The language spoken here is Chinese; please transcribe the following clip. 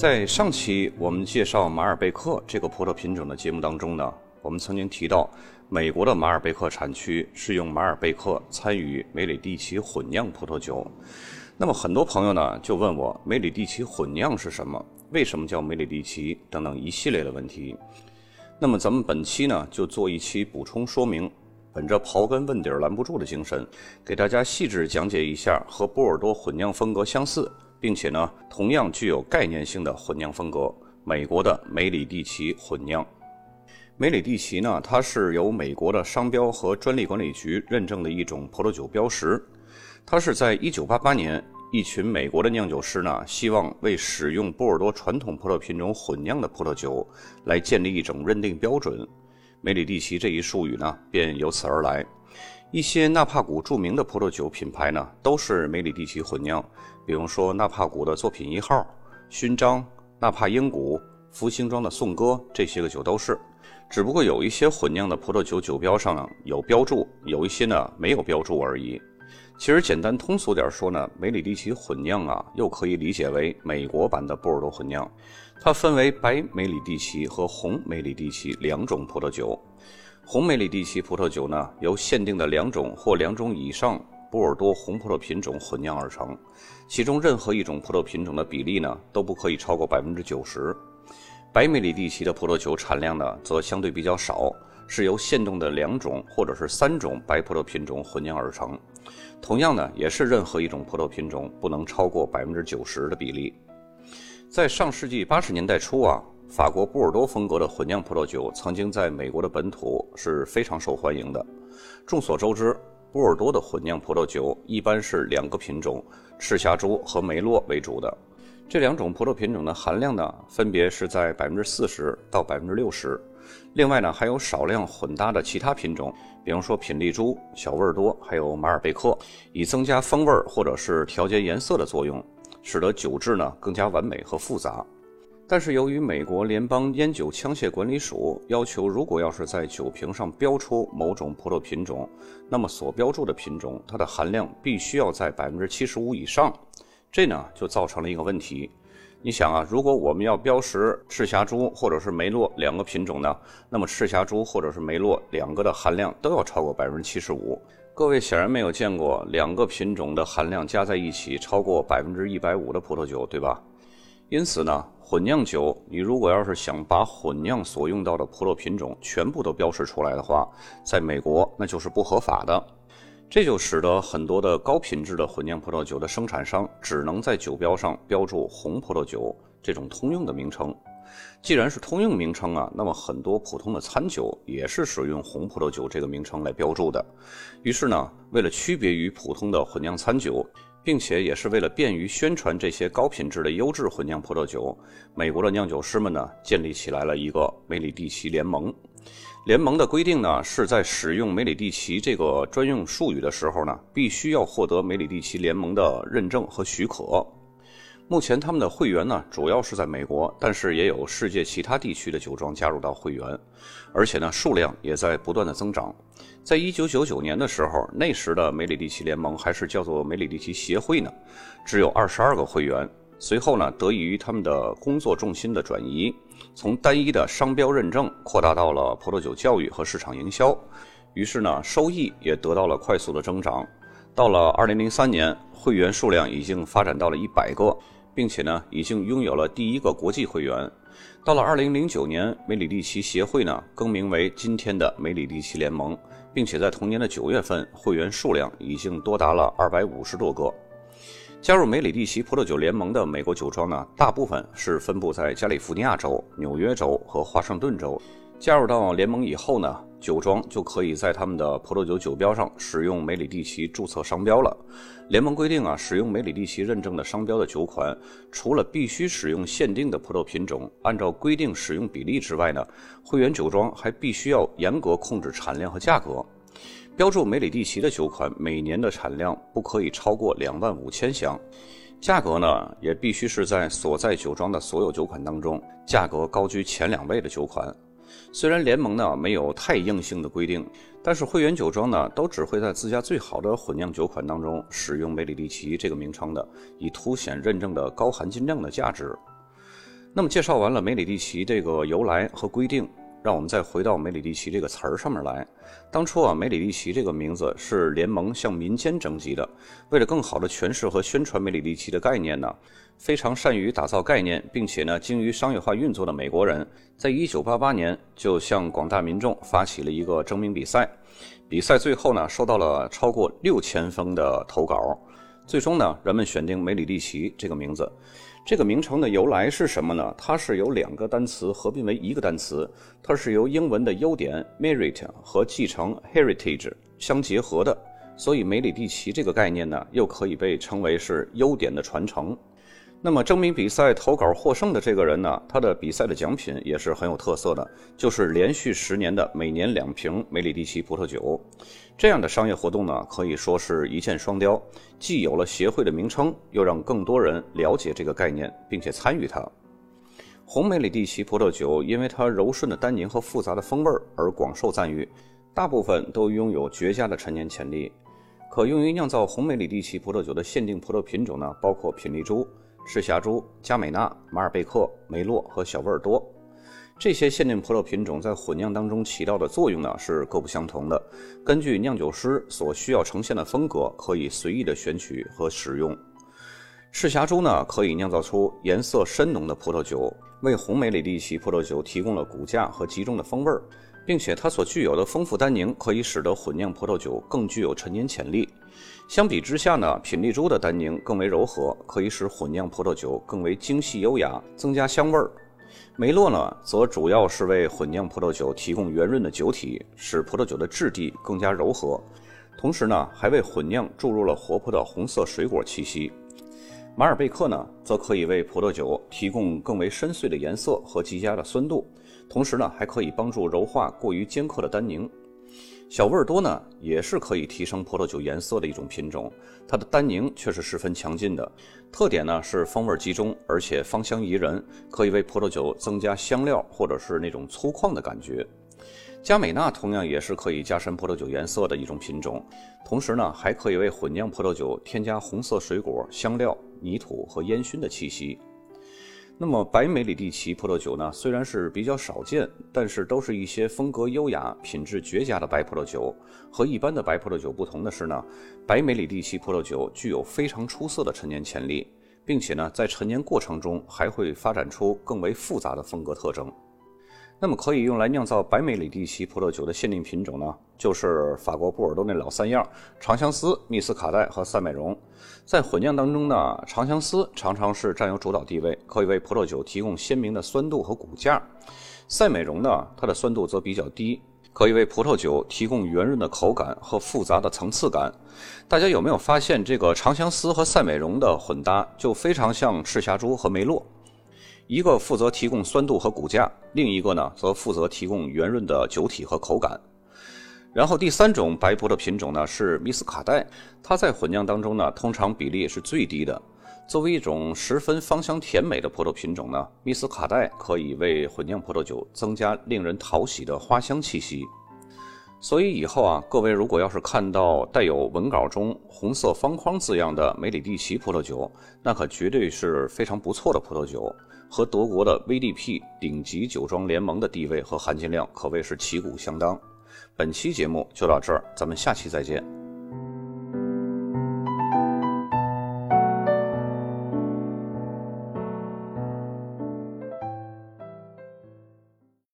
在上期我们介绍马尔贝克这个葡萄品种的节目当中呢，我们曾经提到美国的马尔贝克产区是用马尔贝克参与梅里蒂奇混酿葡萄酒。那么很多朋友呢就问我，梅里蒂奇混酿是什么，为什么叫梅里蒂奇等等一系列的问题。那么咱们本期呢就做一期补充说明，本着刨根问底拦不住的精神，给大家细致讲解一下和波尔多混酿风格相似并且呢同样具有概念性的混酿风格，美国的梅里蒂奇混酿。梅里蒂奇呢，它是由美国的商标和专利管理局认证的一种葡萄酒标识。它是在1988年一群美国的酿酒师呢，希望为使用波尔多传统葡萄品种混酿的葡萄酒来建立一种认定标准，梅里蒂奇这一术语呢便由此而来。一些纳帕谷著名的葡萄酒品牌呢，都是梅里蒂奇混酿，比如说纳帕谷的作品一号、勋章、纳帕英谷、福星庄的颂歌，这些个酒都是。只不过有一些混酿的葡萄酒酒标上有标注，有一些呢没有标注而已。其实简单通俗点说呢，梅里蒂奇混酿啊，又可以理解为美国版的波尔多混酿。它分为白梅里蒂奇和红梅里蒂奇两种葡萄酒。红梅里蒂奇葡萄酒呢，由限定的两种或两种以上波尔多红葡萄品种混酿而成，其中任何一种葡萄品种的比例呢，都不可以超过 90%。 白梅里蒂奇的葡萄酒产量呢，则相对比较少，是由限定的两种或者是三种白葡萄品种混酿而成，同样呢，也是任何一种葡萄品种不能超过 90% 的比例。在上世纪80年代初啊，法国波尔多风格的混酿葡萄酒曾经在美国的本土是非常受欢迎的。众所周知，波尔多的混酿葡萄酒一般是两个品种，赤霞珠和梅洛为主的。这两种葡萄品种的含量呢，分别是在 40% 到 60%。 另外呢，还有少量混搭的其他品种，比如说品丽珠、小味多还有马尔贝克，以增加风味或者是调节颜色的作用，使得酒质呢更加完美和复杂。但是由于美国联邦烟酒枪械管理署要求，如果要是在酒瓶上标出某种葡萄品种，那么所标注的品种它的含量必须要在 75% 以上。这呢就造成了一个问题。你想啊，如果我们要标识赤霞珠或者是梅洛两个品种呢，那么赤霞珠或者是梅洛两个的含量都要超过 75%。各位显然没有见过两个品种的含量加在一起超过 150% 的葡萄酒，对吧？因此呢，混酿酒你如果要是想把混酿所用到的葡萄品种全部都标示出来的话，在美国那就是不合法的。这就使得很多的高品质的混酿葡萄酒的生产商只能在酒标上标注红葡萄酒这种通用的名称。既然是通用名称啊，那么很多普通的餐酒也是使用红葡萄酒这个名称来标注的。于是呢，为了区别于普通的混酿餐酒，并且也是为了便于宣传这些高品质的优质混酿葡萄酒，美国的酿酒师们呢，建立起来了一个梅里蒂奇联盟。联盟的规定呢，是在使用梅里蒂奇这个专用术语的时候呢，必须要获得梅里蒂奇联盟的认证和许可。目前他们的会员呢，主要是在美国，但是也有世界其他地区的酒庄加入到会员，而且呢，数量也在不断的增长。在1999年的时候，那时的梅里蒂奇联盟还是叫做梅里蒂奇协会呢，只有22个会员。随后呢，得益于他们的工作重心的转移，从单一的商标认证扩大到了葡萄酒教育和市场营销，于是呢，收益也得到了快速的增长。到了2003年，会员数量已经发展到了100个。并且呢，已经拥有了第一个国际会员。到了2009年，梅里蒂奇协会呢更名为今天的梅里蒂奇联盟，并且在同年的9月份，会员数量已经多达了250多个。加入梅里蒂奇葡萄酒联盟的美国酒庄呢，大部分是分布在加利福尼亚州、纽约州和华盛顿州。加入到联盟以后呢，酒庄就可以在他们的葡萄酒酒标上使用梅里蒂奇注册商标了。联盟规定啊，使用梅里蒂奇认证的商标的酒款，除了必须使用限定的葡萄品种，按照规定使用比例之外呢，会员酒庄还必须要严格控制产量和价格。标注梅里蒂奇的酒款每年的产量不可以超过25,000箱。价格呢，也必须是在所在酒庄的所有酒款当中，价格高居前两位的酒款。虽然联盟呢没有太硬性的规定，但是会员酒庄呢都只会在自家最好的混酿酒款当中使用梅里蒂奇这个名称的，以凸显认证的高含金量的价值。那么介绍完了梅里蒂奇这个由来和规定，让我们再回到梅里蒂奇这个词儿上面来。当初梅里蒂奇这个名字是联盟向民间征集的，为了更好的诠释和宣传梅里蒂奇的概念呢，非常善于打造概念，并且呢精于商业化运作的美国人，在1988年就向广大民众发起了一个征名比赛。比赛最后呢收到了超过6000封的投稿，最终呢人们选定梅里蒂奇这个名字。这个名称的由来是什么呢？它是由两个单词合并为一个单词，它是由英文的优点 merit 和继承 heritage 相结合的，所以梅里蒂奇这个概念呢，又可以被称为是优点的传承。那么征名比赛投稿获胜的这个人呢，他的比赛的奖品也是很有特色的，就是连续10年的每年2瓶梅里蒂奇葡萄酒。这样的商业活动呢，可以说是一箭双雕，既有了协会的名称，又让更多人了解这个概念并且参与它。红梅里蒂奇葡萄酒因为它柔顺的单宁和复杂的风味而广受赞誉，大部分都拥有绝佳的陈年潜力。可用于酿造红梅里蒂奇葡萄酒的限定葡萄品种呢，包括品丽珠、赤霞珠、加美纳、马尔贝克、梅洛和小维尔多。这些限定葡萄品种在混酿当中起到的作用呢，是各不相同的，根据酿酒师所需要呈现的风格，可以随意的选取和使用。赤霞珠呢，可以酿造出颜色深浓的葡萄酒，为红梅里蒂奇葡萄酒提供了骨架和集中的风味，并且它所具有的丰富单宁可以使得混酿葡萄酒更具有陈年潜力。相比之下呢，品丽珠的单宁更为柔和，可以使混酿葡萄酒更为精细优雅，增加香味。梅洛呢，则主要是为混酿葡萄酒提供圆润的酒体，使葡萄酒的质地更加柔和，同时呢，还为混酿注入了活泼的红色水果气息。马尔贝克呢，则可以为葡萄酒提供更为深邃的颜色和极佳的酸度，同时呢，还可以帮助柔化过于尖刻的单宁。小维尔多呢，也是可以提升葡萄酒颜色的一种品种，它的单宁却是十分强劲的，特点呢是风味集中，而且芳香宜人，可以为葡萄酒增加香料或者是那种粗犷的感觉。加美纳同样也是可以加深葡萄酒颜色的一种品种，同时呢，还可以为混酿葡萄酒添加红色水果、香料、泥土和烟熏的气息。那么白梅里蒂奇葡萄酒呢，虽然是比较少见，但是都是一些风格优雅、品质绝佳的白葡萄酒。和一般的白葡萄酒不同的是呢，白梅里蒂奇葡萄酒具有非常出色的陈年潜力，并且呢，在陈年过程中还会发展出更为复杂的风格特征。那么可以用来酿造白梅里蒂奇葡萄酒的限定品种呢，就是法国波尔多那老三样，长相思、密斯卡带和赛麦荣。在混酿当中呢，长相思常常是占有主导地位，可以为葡萄酒提供鲜明的酸度和骨架。赛麦荣呢，它的酸度则比较低，可以为葡萄酒提供圆润的口感和复杂的层次感。大家有没有发现，这个长相思和赛麦荣的混搭就非常像赤霞珠和梅洛？一个负责提供酸度和骨架，另一个呢则负责提供圆润的酒体和口感。然后第三种白葡萄品种呢是密斯卡带，它在混酿当中呢通常比例是最低的。作为一种十分芳香甜美的葡萄品种呢，密斯卡带可以为混酿葡萄酒增加令人讨喜的花香气息。所以以后啊，各位如果要是看到带有文稿中红色方框字样的梅里蒂奇葡萄酒，那可绝对是非常不错的葡萄酒，和德国的 VDP 顶级酒庄联盟的地位和含金量可谓是旗鼓相当。本期节目就到这儿，咱们下期再见。